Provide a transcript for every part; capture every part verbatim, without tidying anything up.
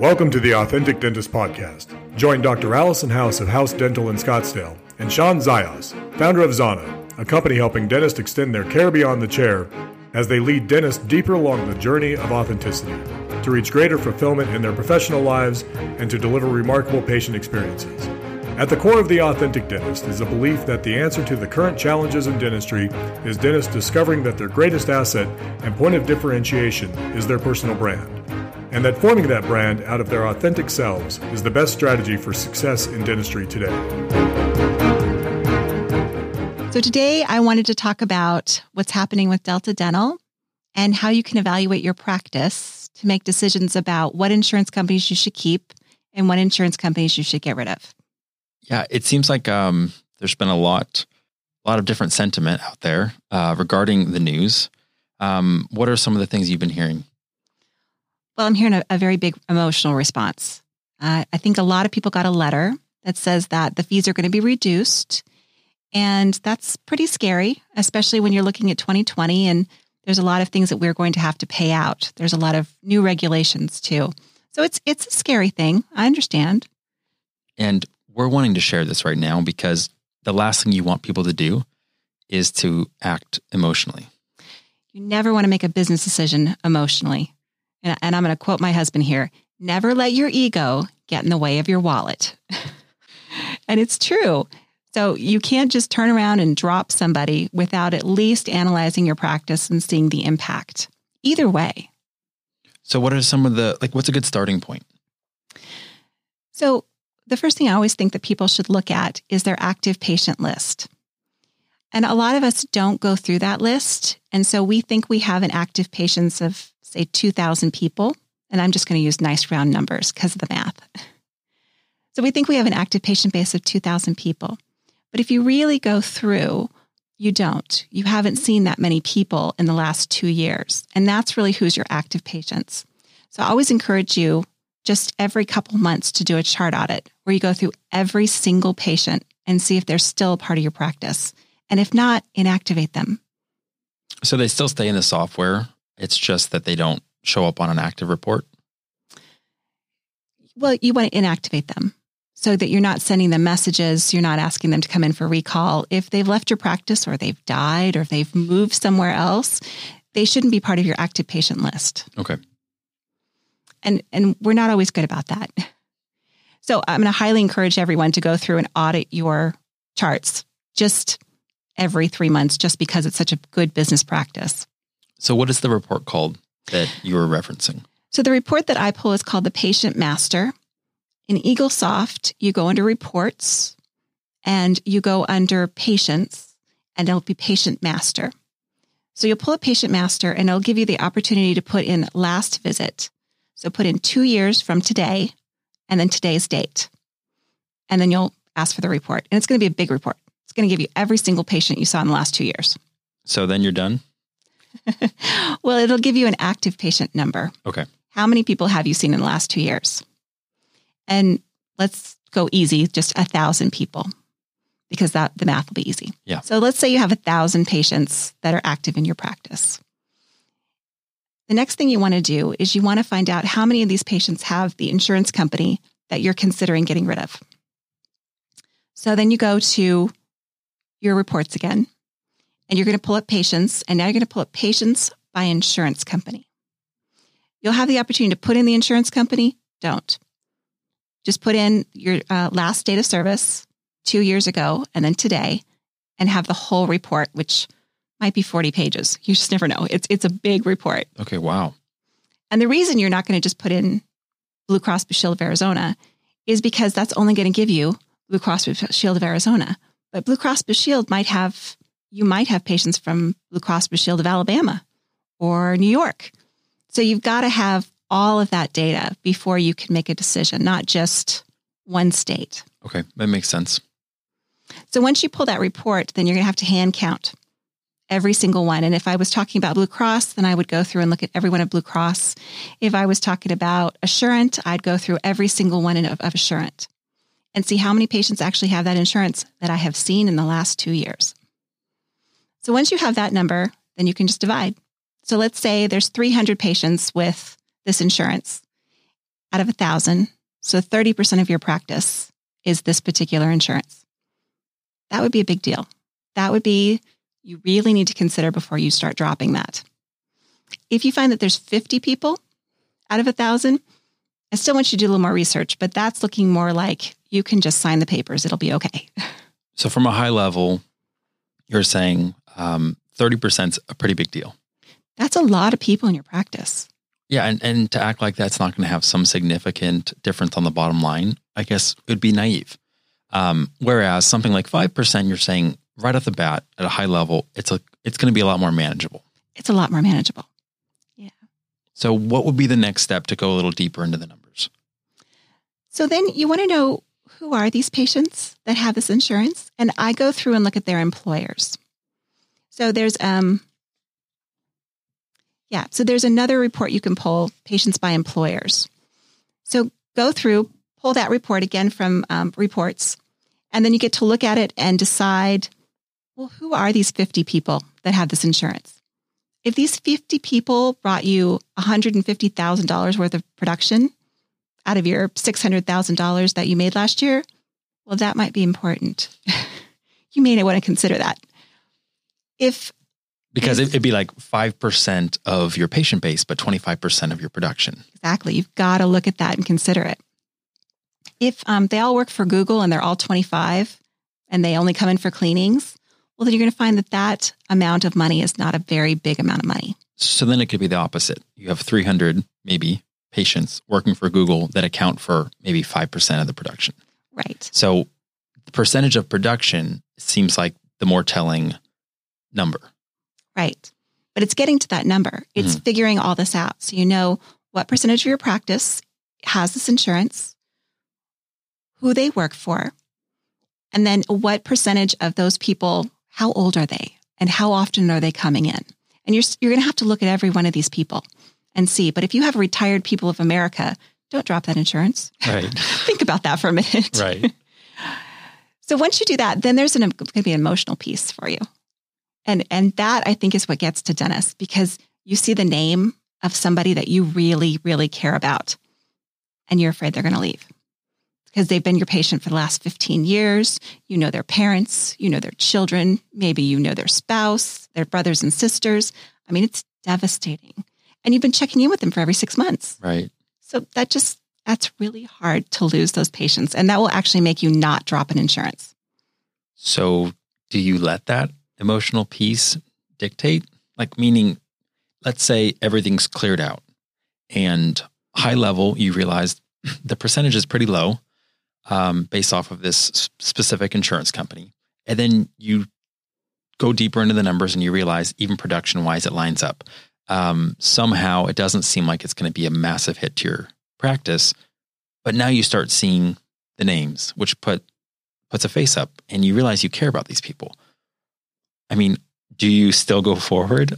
Welcome to the Authentic Dentist Podcast. Join Doctor Allison House of House Dental in Scottsdale and Sean Zayas, founder of Zana, a company helping dentists extend their care beyond the chair as they lead dentists deeper along the journey of authenticity to reach greater fulfillment in their professional lives and to deliver remarkable patient experiences. At the core of the Authentic Dentist is a belief that the answer to the current challenges in dentistry is dentists discovering that their greatest asset and point of differentiation is their personal brand, and that forming that brand out of their authentic selves is the best strategy for success in dentistry today. So today I wanted to talk about what's happening with Delta Dental and how you can evaluate your practice to make decisions about what insurance companies you should keep and what insurance companies you should get rid of. Yeah, it seems like um, there's been a lot, a lot of different sentiment out there uh, regarding the news. Um, what are some of the things you've been hearing? Well, I'm hearing a, a very big emotional response. Uh, I think a lot of people got a letter that says that the fees are going to be reduced. And that's pretty scary, especially when you're looking at twenty twenty. And there's a lot of things that we're going to have to pay out. There's a lot of new regulations too. So it's it's a scary thing. I understand. And we're wanting to share this right now because the last thing you want people to do is to act emotionally. You never want to make a business decision emotionally. And I'm going to quote my husband here, never let your ego get in the way of your wallet. And it's true. So you can't just turn around and drop somebody without at least analyzing your practice and seeing the impact either way. So what are some of the, like, what's a good starting point? So the first thing I always think that people should look at is their active patient list. And a lot of us don't go through that list. And so we think we have an active patients of, say, two thousand people. And I'm just going to use nice round numbers because of the math. So we think we have an active patient base of two thousand people. But if you really go through, you don't. You haven't seen that many people in the last two years. And that's really who's your active patients. So I always encourage you just every couple months to do a chart audit where you go through every single patient and see if they're still part of your practice. And if not, inactivate them. So they still stay in the software. It's just that they don't show up on an active report. Well, you want to inactivate them so that you're not sending them messages. You're not asking them to come in for recall. If they've left your practice or they've died or if they've moved somewhere else, they shouldn't be part of your active patient list. Okay. And and we're not always good about that. So I'm going to highly encourage everyone to go through and audit your charts. Just every three months, just because it's such a good business practice. So what is the report called that you were referencing? So the report that I pull is called the Patient Master. In EagleSoft, you go under Reports and you go under Patients, and it'll be Patient Master. So you'll pull a Patient Master and it'll give you the opportunity to put in last visit. So put in two years from today and then today's date. And then you'll ask for the report. And it's going to be a big report. It's going to give you every single patient you saw in the last two years. So then you're done? Well, it'll give you an active patient number. Okay. How many people have you seen in the last two years? And let's go easy, just a thousand people, because that the math will be easy. Yeah. So let's say you have a thousand patients that are active in your practice. The next thing you want to do is you want to find out how many of these patients have the insurance company that you're considering getting rid of. So then you go to your reports again, and you're going to pull up patients, and now you're going to pull up patients by insurance company. You'll have the opportunity to put in the insurance company. Don't. Just put in your uh, last date of service two years ago and then today and have the whole report, which might be forty pages. You just never know. It's it's a big report. Okay, wow. And the reason you're not going to just put in Blue Cross Blue Shield of Arizona is because that's only going to give you Blue Cross Blue Shield of Arizona. But Blue Cross Blue Shield might have, you might have patients from Blue Cross Blue Shield of Alabama or New York. So you've got to have all of that data before you can make a decision, not just one state. Okay, that makes sense. So once you pull that report, then you're going to have to hand count every single one. And if I was talking about Blue Cross, then I would go through and look at every one of Blue Cross. If I was talking about Assurant, I'd go through every single one of, of Assurant and see how many patients actually have that insurance that I have seen in the last two years. So once you have that number, then you can just divide. So let's say there's three hundred patients with this insurance, out of a thousand. So thirty percent of your practice is this particular insurance. That would be a big deal. That would be, you really need to consider before you start dropping that. If you find that there's fifty people out of a thousand, I still want you to do a little more research, but that's looking more like you can just sign the papers. It'll be okay. So from a high level, you're saying um, thirty percent is a pretty big deal. That's a lot of people in your practice. Yeah. And, and to act like that's not going to have some significant difference on the bottom line, I guess would be naive. Um, whereas something like five percent, you're saying right off the bat at a high level, it's a, it's going to be a lot more manageable. It's a lot more manageable. Yeah. So what would be the next step to go a little deeper into the numbers? So then you want to know, who are these patients that have this insurance? And I go through and look at their employers. So there's, um, yeah, so there's another report you can pull, patients by employers. So go through, pull that report again from um, reports, and then you get to look at it and decide, well, who are these fifty people that have this insurance? If these fifty people brought you one hundred fifty thousand dollars worth of production out of your six hundred thousand dollars that you made last year, well, that might be important. You may not want to consider that. If Because if, it'd be like five percent of your patient base, but twenty-five percent of your production. Exactly. You've got to look at that and consider it. If um, they all work for Google and they're all twenty-five and they only come in for cleanings, well, then you're going to find that that amount of money is not a very big amount of money. So then it could be the opposite. You have three hundred maybe patients working for Google that account for maybe five percent of the production. Right. So the percentage of production seems like the more telling number. Right. But it's getting to that number. It's mm-hmm. figuring all this out. So you know what percentage of your practice has this insurance, who they work for, and then what percentage of those people, how old are they and how often are they coming in? And you're you're going to have to look at every one of these people and see. But if you have retired people of America, don't drop that insurance. Right. Think about that for a minute. Right. So once you do that, then there's an, going to be an emotional piece for you. And and that, I think, is what gets to dentists, because you see the name of somebody that you really, really care about and you're afraid they're going to leave because they've been your patient for the last fifteen years. You know their parents, you know their children, maybe you know their spouse, their brothers and sisters. I mean, it's devastating. And you've been checking in with them for every six months. Right. So that just, that's really hard to lose those patients. And that will actually make you not drop an insurance. So do you let that emotional piece dictate? Like, meaning, let's say everything's cleared out and high level, you realize the percentage is pretty low um, based off of this specific insurance company. And then you go deeper into the numbers and you realize even production wise, it lines up. Um, somehow it doesn't seem like it's going to be a massive hit to your practice, but now you start seeing the names, which put, puts a face up and you realize you care about these people. I mean, do you still go forward?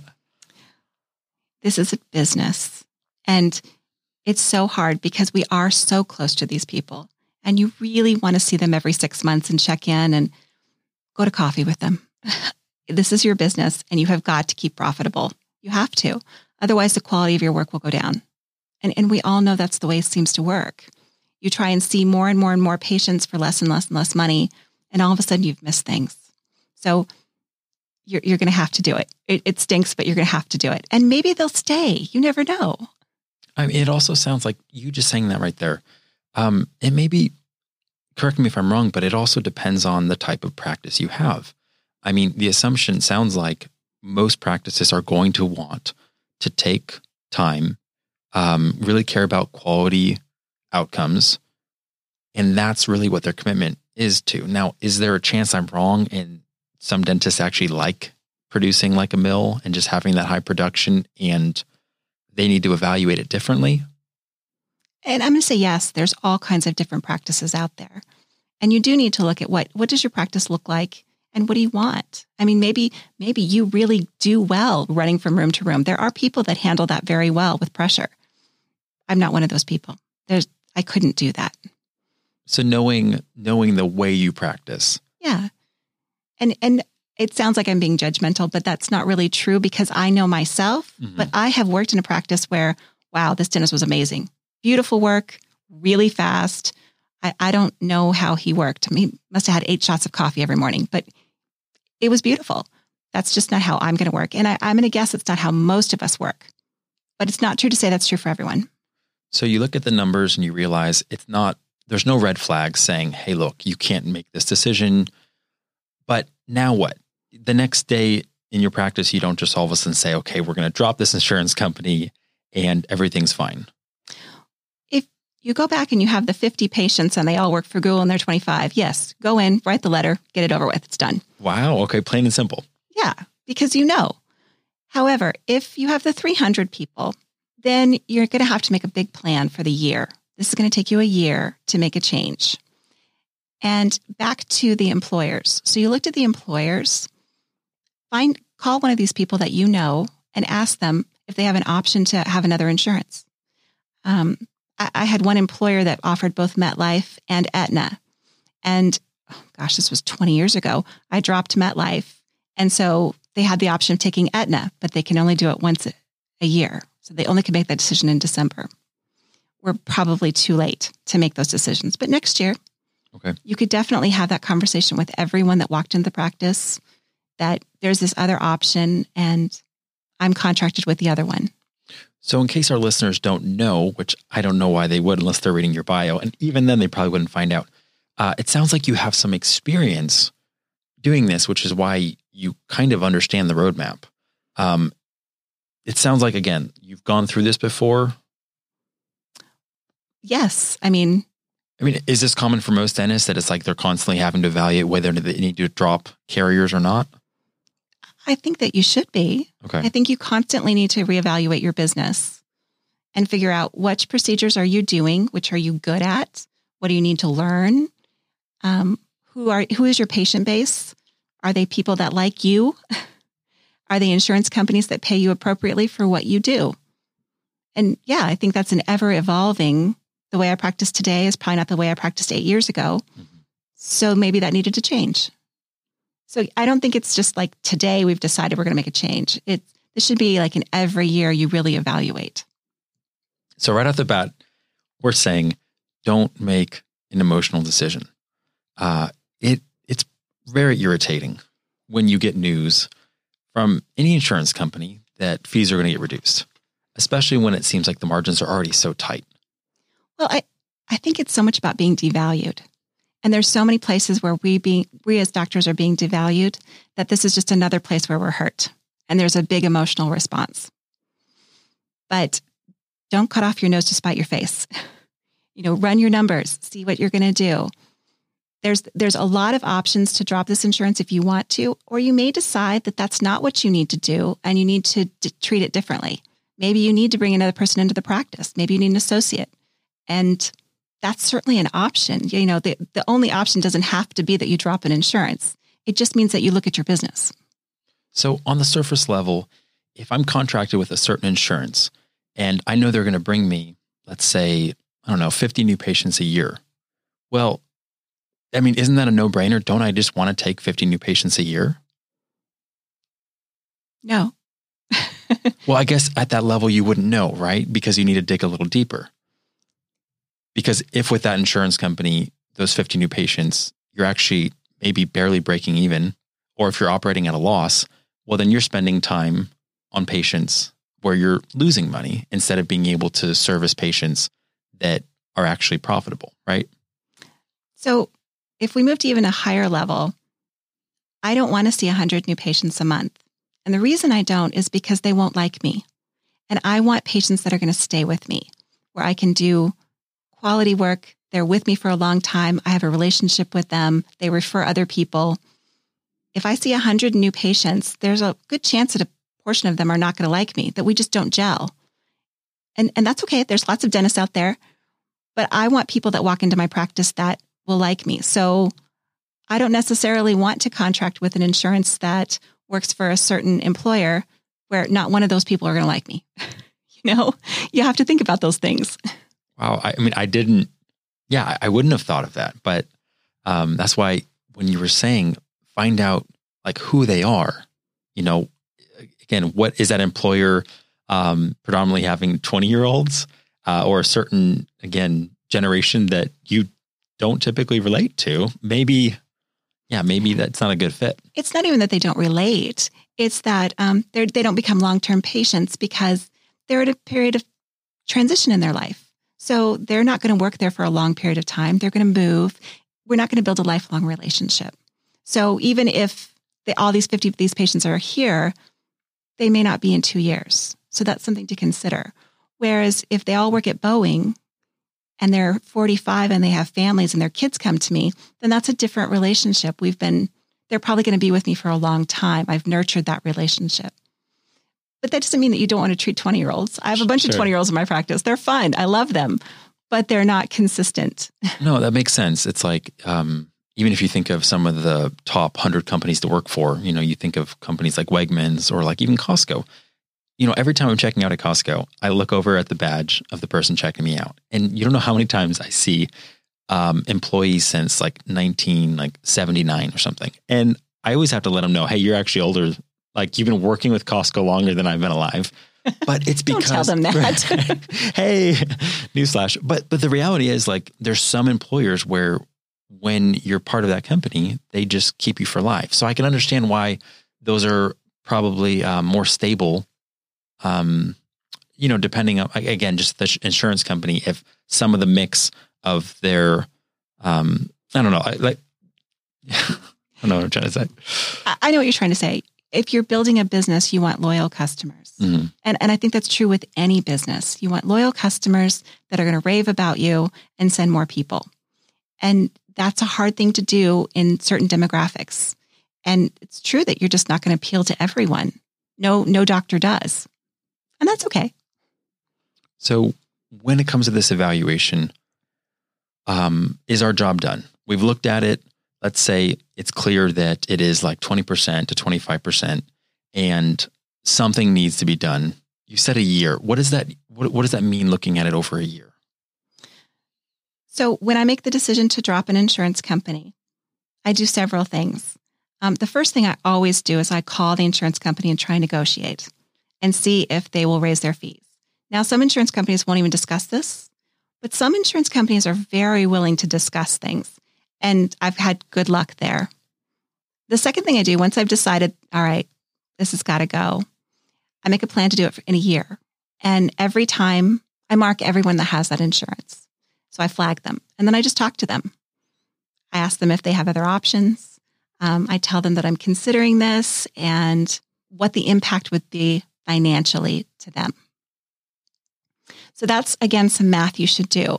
This is a business. And it's so hard because we are so close to these people. And you really want to see them every six months and check in and go to coffee with them. This is your business and you have got to keep profitable. You have to. Otherwise, the quality of your work will go down. And and we all know that's the way it seems to work. You try and see more and more and more patients for less and less and less money. And all of a sudden you've missed things. So You're, you're going to have to do it. it. It stinks, but you're going to have to do it. And maybe they'll stay. You never know. I mean, it also sounds like you just saying that right there. Um, and maybe, correct me if I'm wrong, but it also depends on the type of practice you have. I mean, the assumption sounds like most practices are going to want to take time, um, really care about quality outcomes. And that's really what their commitment is to. Now, is there a chance I'm wrong in some dentists actually like producing like a mill and just having that high production and they need to evaluate it differently? And I'm going to say, yes, there's all kinds of different practices out there. And you do need to look at what, what does your practice look like and what do you want? I mean, maybe, maybe you really do well running from room to room. There are people that handle that very well with pressure. I'm not one of those people. There's, I couldn't do that. So knowing, knowing the way you practice. Yeah. And and it sounds like I'm being judgmental, but that's not really true because I know myself, mm-hmm. but I have worked in a practice where, wow, this dentist was amazing. beautiful work, really fast. I, I don't know how he worked. I mean, he must have had eight shots of coffee every morning, but it was beautiful. That's just not how I'm going to work. And I, I'm going to guess it's not how most of us work. But it's not true to say that's true for everyone. So you look at the numbers and you realize it's not, there's no red flags saying, hey, look, you can't make this decision. But now what? The next day in your practice, you don't just all of a sudden say, okay, we're going to drop this insurance company and everything's fine. If you go back and you have the fifty patients and they all work for Google and they're twenty-five, yes, go in, write the letter, get it over with. It's done. Wow. Okay. Plain and simple. Yeah. Because you know. However, if you have the three hundred people, then you're going to have to make a big plan for the year. This is going to take you a year to make a change. And back to the employers. So you looked at the employers, find, call one of these people that you know and ask them if they have an option to have another insurance. Um, I, I had one employer that offered both MetLife and Aetna. And oh gosh, this was twenty years ago. I dropped MetLife. And so they had the option of taking Aetna, but they can only do it once a, a year. So they only can make that decision in December. We're probably too late to make those decisions. But next year, okay, you could definitely have that conversation with everyone that walked into the practice that there's this other option and I'm contracted with the other one. So in case our listeners don't know, which I don't know why they would unless they're reading your bio, and even then they probably wouldn't find out. Uh, it sounds like you have some experience doing this, which is why you kind of understand the roadmap. Um, it sounds like, again, you've gone through this before. Yes. I mean, I mean, is this common for most dentists that it's like they're constantly having to evaluate whether they need to drop carriers or not? I think that you should be. Okay. I think you constantly need to reevaluate your business and figure out which procedures are you doing, which are you good at? What do you need to learn? Um, who are, who is your patient base? Are they people that like you? Are they insurance companies that pay you appropriately for what you do? And yeah, I think that's an ever evolving. The way I practice today is probably not the way I practiced eight years ago. Mm-hmm. So maybe that needed to change. So I don't think it's just like today we've decided we're going to make a change. It, this should be like an every year you really evaluate. So right off the bat, we're saying don't make an emotional decision. Uh, it, it's very irritating when you get news from any insurance company that fees are going to get reduced, especially when it seems like the margins are already so tight. Well, I, I think it's so much about being devalued. And there's so many places where we being, we as doctors are being devalued that this is just another place where we're hurt. And there's a big emotional response. But don't cut off your nose to spite your face. You know, run your numbers, see what you're going to do. There's there's a lot of options to drop this insurance if you want to, or you may decide that that's not what you need to do and you need to d- treat it differently. Maybe you need to bring another person into the practice. Maybe you need an associate. And that's certainly an option. You know, the, the only option doesn't have to be that you drop an insurance. It just means that you look at your business. So on the surface level, if I'm contracted with a certain insurance and I know they're going to bring me, let's say, I don't know, fifty new patients a year. Well, I mean, isn't that a no-brainer? Don't I just want to take fifty new patients a year? No. Well, I guess at that level, you wouldn't know, right? Because you need to dig a little deeper. Because if with that insurance company, those fifty new patients, you're actually maybe barely breaking even, or if you're operating at a loss, well, then you're spending time on patients where you're losing money instead of being able to service patients that are actually profitable, right? So if we move to even a higher level, I don't want to see one hundred new patients a month. And the reason I don't is because they won't like me. And I want patients that are going to stay with me, where I can do quality work. They're with me for a long time. I have a relationship with them. They refer other people. If I see one hundred new patients, there's a good chance that a portion of them are not going to like me, that we just don't gel. And, and that's okay. There's lots of dentists out there. But I want people that walk into my practice that will like me. So I don't necessarily want to contract with an insurance that works for a certain employer where not one of those people are going to like me. You know, you have to think about those things. Wow. I, I mean, I didn't, yeah, I wouldn't have thought of that, but um, that's why when you were saying, find out like who they are, you know, again, what is that employer um, predominantly having twenty year olds? uh, or a certain, again, generation that you don't typically relate to, maybe, yeah, maybe that's not a good fit. It's not even that they don't relate. It's that um, they don't become long-term patients because they're at a period of transition in their life. So they're not going to work there for a long period of time. They're going to move. We're not going to build a lifelong relationship. So even if they, all these fifty of these patients are here, they may not be in two years. So that's something to consider. Whereas if they all work at Boeing and they're forty-five and they have families and their kids come to me, then that's a different relationship. We've been, they're probably going to be with me for a long time. I've nurtured that relationship. But that doesn't mean that you don't want to treat twenty-year-olds. I have a bunch sure. of twenty-year-olds in my practice. They're fun. I love them, but they're not consistent. No, that makes sense. It's like, um, even if you think of some of the top one hundred companies to work for, you know, you think of companies like Wegmans or like even Costco. You know, every time I'm checking out at Costco, I look over at the badge of the person checking me out. And you don't know how many times I see um, employees since like nineteen, like seventy-nine or something. And I always have to let them know, hey, you're actually older. Like, you've been working with Costco longer than I've been alive, but it's because don't tell them that. Hey, newsflash. But, but the reality is, like, there's some employers where when you're part of that company, they just keep you for life. So I can understand why those are probably uh, more stable. Um, you know, depending on, again, just the insurance company, if some of the mix of their, um, I don't know, I, like, I don't know what I'm trying to say. I know what you're trying to say. If you're building a business, you want loyal customers. Mm-hmm. And and I think that's true with any business. You want loyal customers that are going to rave about you and send more people. And that's a hard thing to do in certain demographics. And it's true that you're just not going to appeal to everyone. No, no doctor does. And that's okay. So when it comes to this evaluation, um, is our job done? We've looked at it. Let's say it's clear that it is like twenty percent to twenty-five percent and something needs to be done. You said a year. What does that, what, what does that mean looking at it over a year? So when I make the decision to drop an insurance company, I do several things. Um, the first thing I always do is I call the insurance company and try and negotiate and see if they will raise their fees. Now, some insurance companies won't even discuss this, but some insurance companies are very willing to discuss things. And I've had good luck there. The second thing I do, once I've decided, all right, this has got to go, I make a plan to do it in a year. And every time I mark everyone that has that insurance. So I flag them. And then I just talk to them. I ask them if they have other options. Um, I tell them that I'm considering this and what the impact would be financially to them. So that's, again, some math you should do.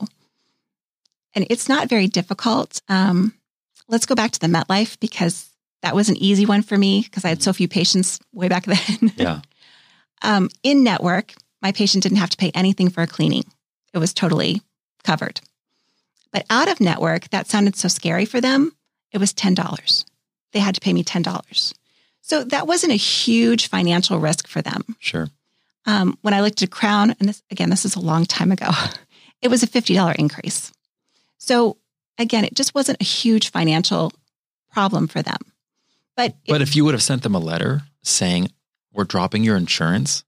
And it's not very difficult. Um, let's go back to the MetLife because that was an easy one for me because I had so few patients way back then. Yeah. um, in network, my patient didn't have to pay anything for a cleaning. It was totally covered. But out of network, that sounded so scary for them. It was ten dollars. They had to pay me ten dollars. So that wasn't a huge financial risk for them. Sure. Um, when I looked at Crown, and this, again, this is a long time ago, it was a fifty dollars increase. So again, it just wasn't a huge financial problem for them. But but if, if you would have sent them a letter saying, we're dropping your insurance,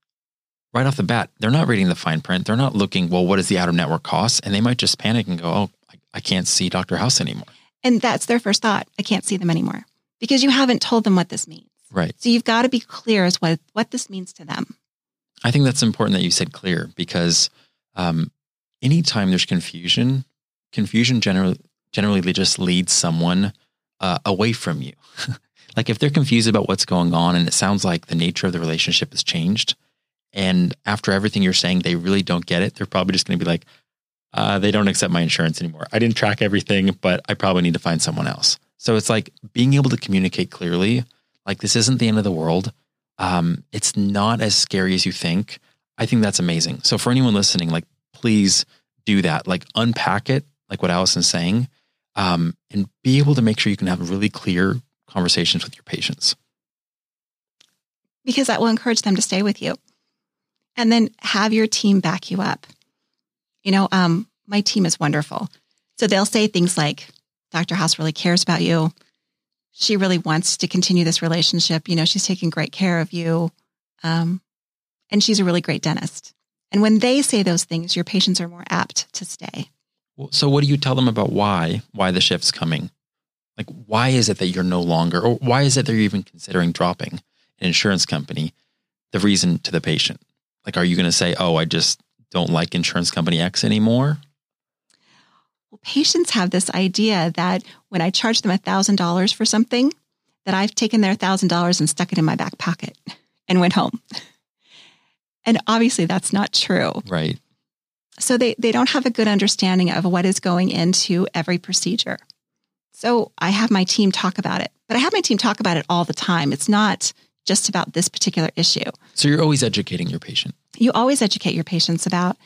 right off the bat, they're not reading the fine print. They're not looking, well, what is the out-of-network cost? And they might just panic and go, oh, I, I can't see Doctor House anymore. And that's their first thought. I can't see them anymore because you haven't told them what this means. Right. So you've got to be clear as what, what this means to them. I think that's important that you said clear because um, anytime there's confusion, Confusion generally generally just leads someone uh, away from you. Like if they're confused about what's going on and it sounds like the nature of the relationship has changed and after everything you're saying, they really don't get it. They're probably just going to be like, uh, they don't accept my insurance anymore. I didn't track everything, but I probably need to find someone else. So it's like being able to communicate clearly, like this isn't the end of the world. Um, it's not as scary as you think. I think that's amazing. So for anyone listening, like please do that, like unpack it. Like what Allison's saying, um, and be able to make sure you can have really clear conversations with your patients. Because that will encourage them to stay with you. And then have your team back you up. You know, um, my team is wonderful. So they'll say things like, Doctor House really cares about you. She really wants to continue this relationship. You know, she's taking great care of you. Um, and she's a really great dentist. And when they say those things, your patients are more apt to stay. So what do you tell them about why, why the shift's coming? Like, why is it that you're no longer, or why is it that you're even considering dropping an insurance company? The reason to the patient. Like, are you going to say, oh, I just don't like insurance company X anymore? Well, patients have this idea that when I charge them one thousand dollars for something, that I've taken their one thousand dollars and stuck it in my back pocket and went home. And obviously that's not true. Right. So they, they don't have a good understanding of what is going into every procedure. So I have my team talk about it, but I have my team talk about it all the time. It's not just about this particular issue. So you're always educating your patient. You always educate your patients about,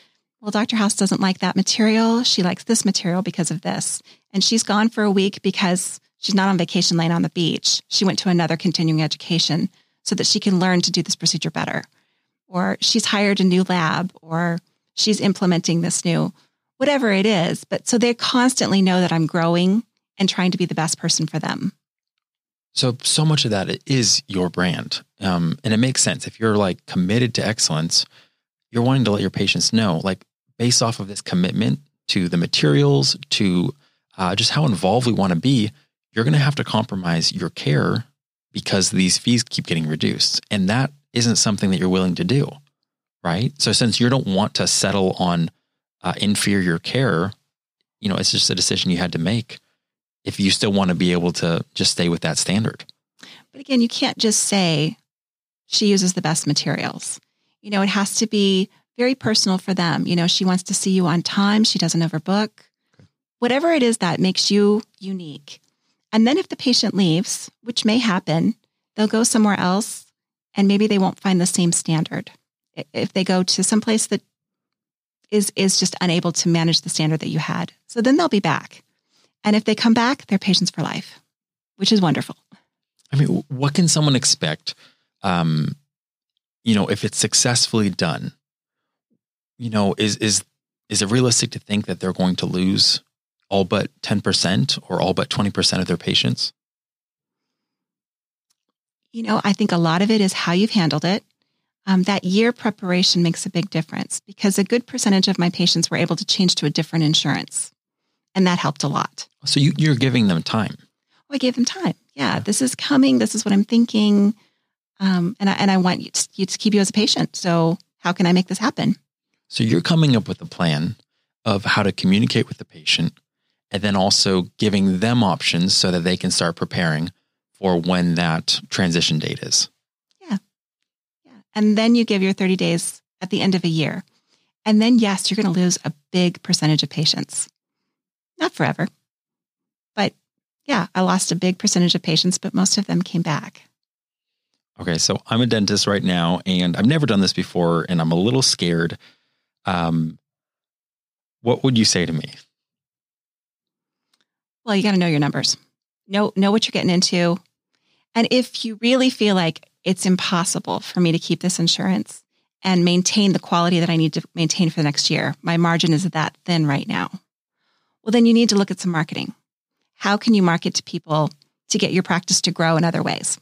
well, Doctor House doesn't like that material. She likes this material because of this. And she's gone for a week because she's not on vacation laying on the beach. She went to another continuing education so that she can learn to do this procedure better. Or she's hired a new lab, or she's implementing this new, whatever it is. But so they constantly know that I'm growing and trying to be the best person for them. So, so much of that is your brand. Um, and it makes sense. If you're like committed to excellence, you're wanting to let your patients know, like, based off of this commitment to the materials, to uh, just how involved we want to be, you're going to have to compromise your care because these fees keep getting reduced. And that isn't something that you're willing to do, right? So since you don't want to settle on uh, inferior care, you know, it's just a decision you had to make if you still want to be able to just stay with that standard. But again, you can't just say she uses the best materials. You know, it has to be very personal for them. You know, she wants to see you on time. She doesn't overbook. Okay. Whatever it is that makes you unique. And then if the patient leaves, which may happen, they'll go somewhere else and maybe they won't find the same standard. If they go to someplace that is is just unable to manage the standard that you had. So then they'll be back. And if they come back, they're patients for life, which is wonderful. I mean, what can someone expect, um, you know, if it's successfully done? You know, is is is it realistic to think that they're going to lose all but ten percent or all but twenty percent of their patients? You know, I think a lot of it is how you've handled it. Um, that year preparation makes a big difference because a good percentage of my patients were able to change to a different insurance. And that helped a lot. So you, you're giving them time. Well, I gave them time. Yeah, yeah, this is coming. This is what I'm thinking. Um, and I, and I want you to, you to keep you as a patient. So how can I make this happen? So you're coming up with a plan of how to communicate with the patient and then also giving them options so that they can start preparing for when that transition date is. Yeah. Yeah. And then you give your thirty days at the end of a year. And then, yes, you're going to lose a big percentage of patients. Not forever, but yeah, I lost a big percentage of patients, but most of them came back. Okay. So I'm a dentist right now and I've never done this before and I'm a little scared. Um, what would you say to me? Well, you got to know your numbers, know, know what you're getting into. And if you really feel like it's impossible for me to keep this insurance and maintain the quality that I need to maintain for the next year, my margin is that thin right now. Well, then you need to look at some marketing. How can you market to people to get your practice to grow in other ways?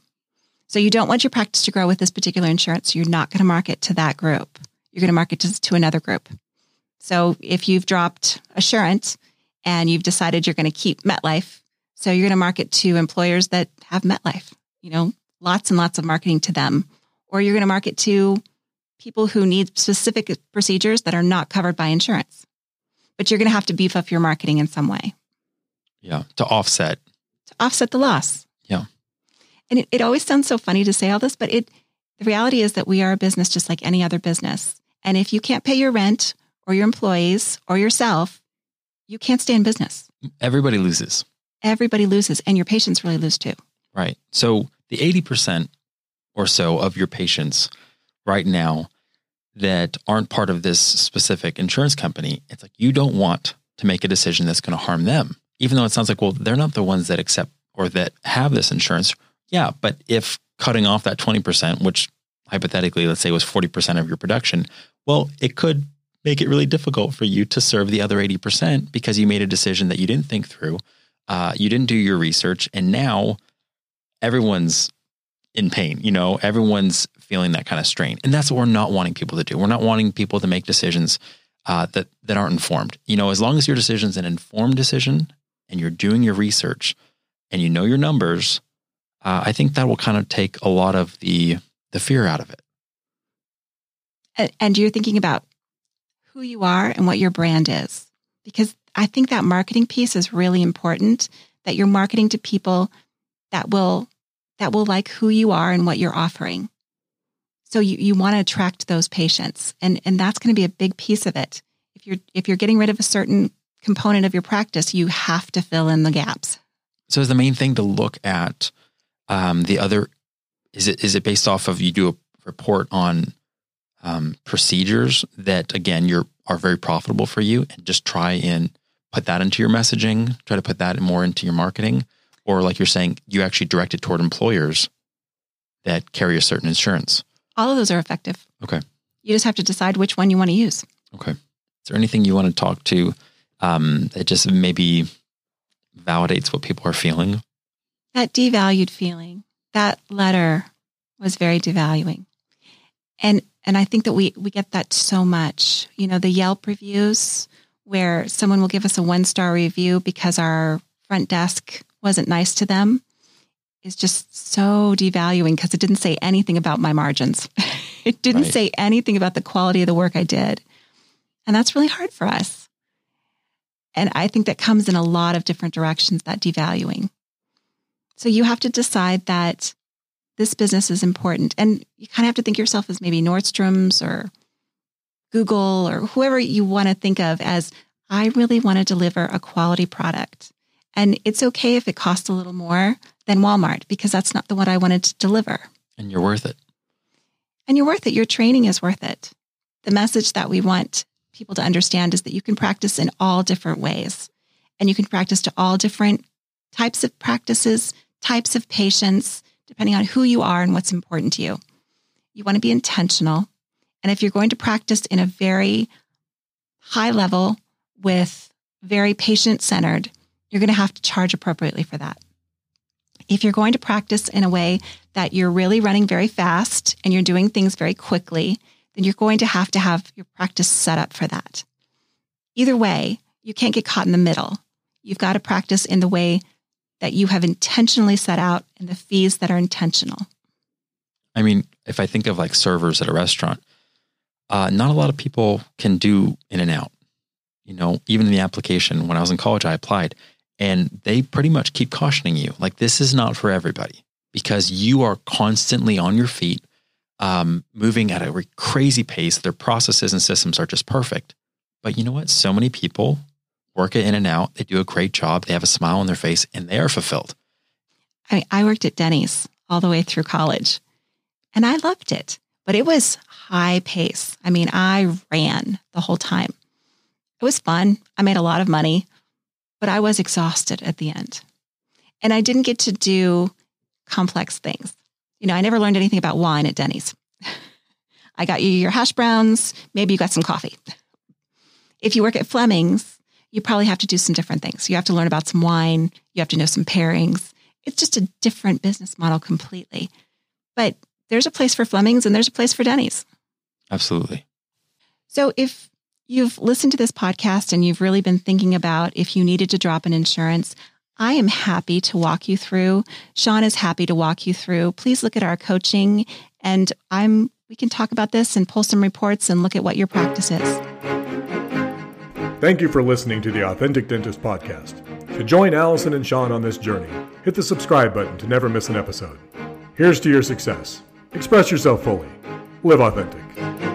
So you don't want your practice to grow with this particular insurance. So you're not going to market to that group. You're going to market to, to another group. So if you've dropped Assurant and you've decided you're going to keep MetLife, so you're going to market to employers that have MetLife, you know, lots and lots of marketing to them. Or you're going to market to people who need specific procedures that are not covered by insurance. But you're going to have to beef up your marketing in some way. Yeah. To offset. To offset the loss. Yeah. And it, it always sounds so funny to say all this, but it the reality is that we are a business just like any other business. And if you can't pay your rent or your employees or yourself, you can't stay in business. Everybody loses. Everybody loses. And your patients really lose too. Right. So the eighty percent or so of your patients right now that aren't part of this specific insurance company, it's like you don't want to make a decision that's going to harm them. Even though it sounds like, well, they're not the ones that accept or that have this insurance. Yeah, but if cutting off that twenty percent, which hypothetically, let's say was forty percent of your production, well, it could make it really difficult for you to serve the other eighty percent because you made a decision that you didn't think through. Uh, you didn't do your research. And now everyone's in pain. You know, everyone's feeling that kind of strain. And that's what we're not wanting people to do. We're not wanting people to make decisions uh, that, that aren't informed. You know, as long as your decision's an informed decision and you're doing your research and you know your numbers, uh, I think that will kind of take a lot of the the fear out of it. And, and you're thinking about who you are and what your brand is. Because I think that marketing piece is really important, that you're marketing to people that will that will like who you are and what you're offering. So you, you want to attract those patients. And, and that's going to be a big piece of it. If you're if you're getting rid of a certain component of your practice, you have to fill in the gaps. So is the main thing to look at um, the other, is it is it based off of you do a report on um, procedures that, again, you're are very profitable for you, and just try and put that into your messaging, try to put that more into your marketing? Or like you're saying, you actually direct it toward employers that carry a certain insurance. All of those are effective. Okay. You just have to decide which one you want to use. Okay. Is there anything you want to talk to um, that just maybe validates what people are feeling? That devalued feeling, that letter was very devaluing. And and I think that we, we get that so much. You know, the Yelp reviews where someone will give us a one-star review because our front desk wasn't nice to them is just so devaluing, because it didn't say anything about my margins. It didn't right. say anything about the quality of the work I did. And that's really hard for us. And I think that comes in a lot of different directions, that devaluing. So you have to decide that this business is important. And you kind of have to think of yourself as maybe Nordstrom's or Google or whoever you want to think of as, I really want to deliver a quality product. And it's okay if it costs a little more than Walmart, because that's not the one I wanted to deliver. And you're worth it. And you're worth it. Your training is worth it. The message that we want people to understand is that you can practice in all different ways, and you can practice to all different types of practices, types of patients, depending on who you are and what's important to you. You want to be intentional. And if you're going to practice in a very high level with very patient-centered, you're going to have to charge appropriately for that. If you're going to practice in a way that you're really running very fast and you're doing things very quickly, then you're going to have to have your practice set up for that. Either way, you can't get caught in the middle. You've got to practice in the way that you have intentionally set out and the fees that are intentional. I mean, if I think of like servers at a restaurant, uh, not a lot of people can do In-N-Out. You know, even in the application, when I was in college, I applied, and they pretty much keep cautioning you, like, this is not for everybody, because you are constantly on your feet, um, moving at a crazy pace. Their processes and systems are just perfect. But you know what? So many people work at In-N-Out. They do a great job. They have a smile on their face, and they are fulfilled. I mean, I worked at Denny's all the way through college, and I loved it, but it was high pace. I mean, I ran the whole time. It was fun. I made a lot of money, but I was exhausted at the end. And I didn't get to do complex things. You know, I never learned anything about wine at Denny's. I got you your hash browns. Maybe you got some coffee. If you work at Fleming's, you probably have to do some different things. You have to learn about some wine. You have to know some pairings. It's just a different business model completely. But there's a place for Fleming's and there's a place for Denny's. Absolutely. So if you've listened to this podcast and you've really been thinking about if you needed to drop an insurance, I am happy to walk you through. Sean is happy to walk you through. Please look at our coaching, and I'm we can talk about this and pull some reports and look at what your practice is. Thank you for listening to the Authentic Dentist Podcast. To join Allison and Sean on this journey, hit the subscribe button to never miss an episode. Here's to your success. Express yourself fully. Live authentic.